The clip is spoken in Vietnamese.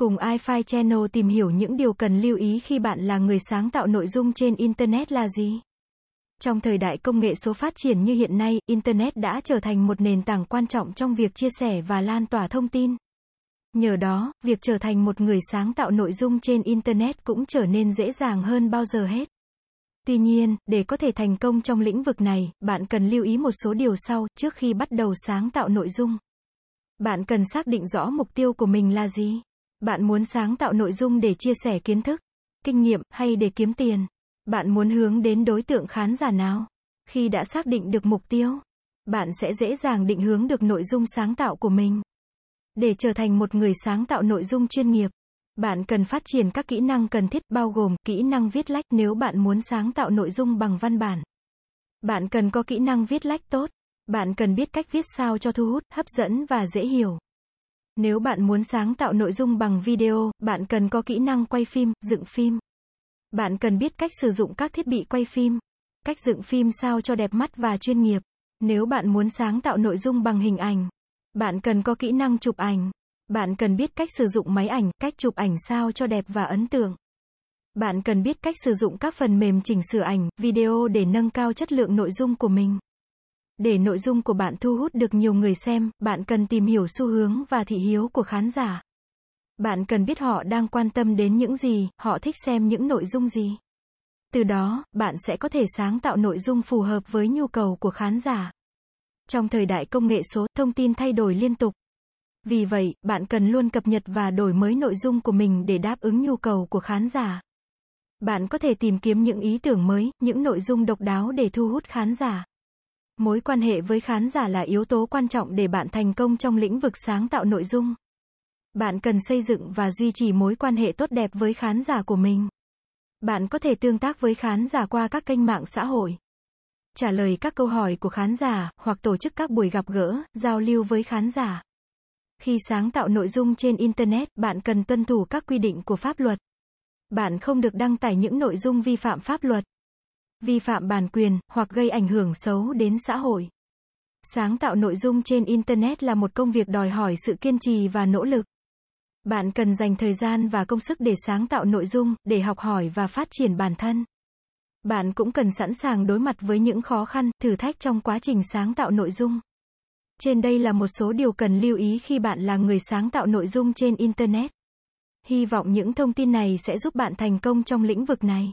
Cùng iFi Channel tìm hiểu những điều cần lưu ý khi bạn là người sáng tạo nội dung trên Internet là gì. Trong thời đại công nghệ số phát triển như hiện nay, Internet đã trở thành một nền tảng quan trọng trong việc chia sẻ và lan tỏa thông tin. Nhờ đó, việc trở thành một người sáng tạo nội dung trên Internet cũng trở nên dễ dàng hơn bao giờ hết. Tuy nhiên, để có thể thành công trong lĩnh vực này, bạn cần lưu ý một số điều sau trước khi bắt đầu sáng tạo nội dung. Bạn cần xác định rõ mục tiêu của mình là gì. Bạn muốn sáng tạo nội dung để chia sẻ kiến thức, kinh nghiệm hay để kiếm tiền? Bạn muốn hướng đến đối tượng khán giả nào? Khi đã xác định được mục tiêu, bạn sẽ dễ dàng định hướng được nội dung sáng tạo của mình. Để trở thành một người sáng tạo nội dung chuyên nghiệp, bạn cần phát triển các kỹ năng cần thiết bao gồm kỹ năng viết lách nếu bạn muốn sáng tạo nội dung bằng văn bản. Bạn cần có kỹ năng viết lách tốt. Bạn cần biết cách viết sao cho thu hút, hấp dẫn và dễ hiểu. Nếu bạn muốn sáng tạo nội dung bằng video, bạn cần có kỹ năng quay phim, dựng phim. Bạn cần biết cách sử dụng các thiết bị quay phim, cách dựng phim sao cho đẹp mắt và chuyên nghiệp. Nếu bạn muốn sáng tạo nội dung bằng hình ảnh, bạn cần có kỹ năng chụp ảnh. Bạn cần biết cách sử dụng máy ảnh, cách chụp ảnh sao cho đẹp và ấn tượng. Bạn cần biết cách sử dụng các phần mềm chỉnh sửa ảnh, video để nâng cao chất lượng nội dung của mình. Để nội dung của bạn thu hút được nhiều người xem, bạn cần tìm hiểu xu hướng và thị hiếu của khán giả. Bạn cần biết họ đang quan tâm đến những gì, họ thích xem những nội dung gì. Từ đó, bạn sẽ có thể sáng tạo nội dung phù hợp với nhu cầu của khán giả. Trong thời đại công nghệ số, thông tin thay đổi liên tục. Vì vậy, bạn cần luôn cập nhật và đổi mới nội dung của mình để đáp ứng nhu cầu của khán giả. Bạn có thể tìm kiếm những ý tưởng mới, những nội dung độc đáo để thu hút khán giả. Mối quan hệ với khán giả là yếu tố quan trọng để bạn thành công trong lĩnh vực sáng tạo nội dung. Bạn cần xây dựng và duy trì mối quan hệ tốt đẹp với khán giả của mình. Bạn có thể tương tác với khán giả qua các kênh mạng xã hội, trả lời các câu hỏi của khán giả, hoặc tổ chức các buổi gặp gỡ, giao lưu với khán giả. Khi sáng tạo nội dung trên Internet, bạn cần tuân thủ các quy định của pháp luật. Bạn không được đăng tải những nội dung vi phạm pháp luật, vi phạm bản quyền, hoặc gây ảnh hưởng xấu đến xã hội. Sáng tạo nội dung trên Internet là một công việc đòi hỏi sự kiên trì và nỗ lực. Bạn cần dành thời gian và công sức để sáng tạo nội dung, để học hỏi và phát triển bản thân. Bạn cũng cần sẵn sàng đối mặt với những khó khăn, thử thách trong quá trình sáng tạo nội dung. Trên đây là một số điều cần lưu ý khi bạn là người sáng tạo nội dung trên Internet. Hy vọng những thông tin này sẽ giúp bạn thành công trong lĩnh vực này.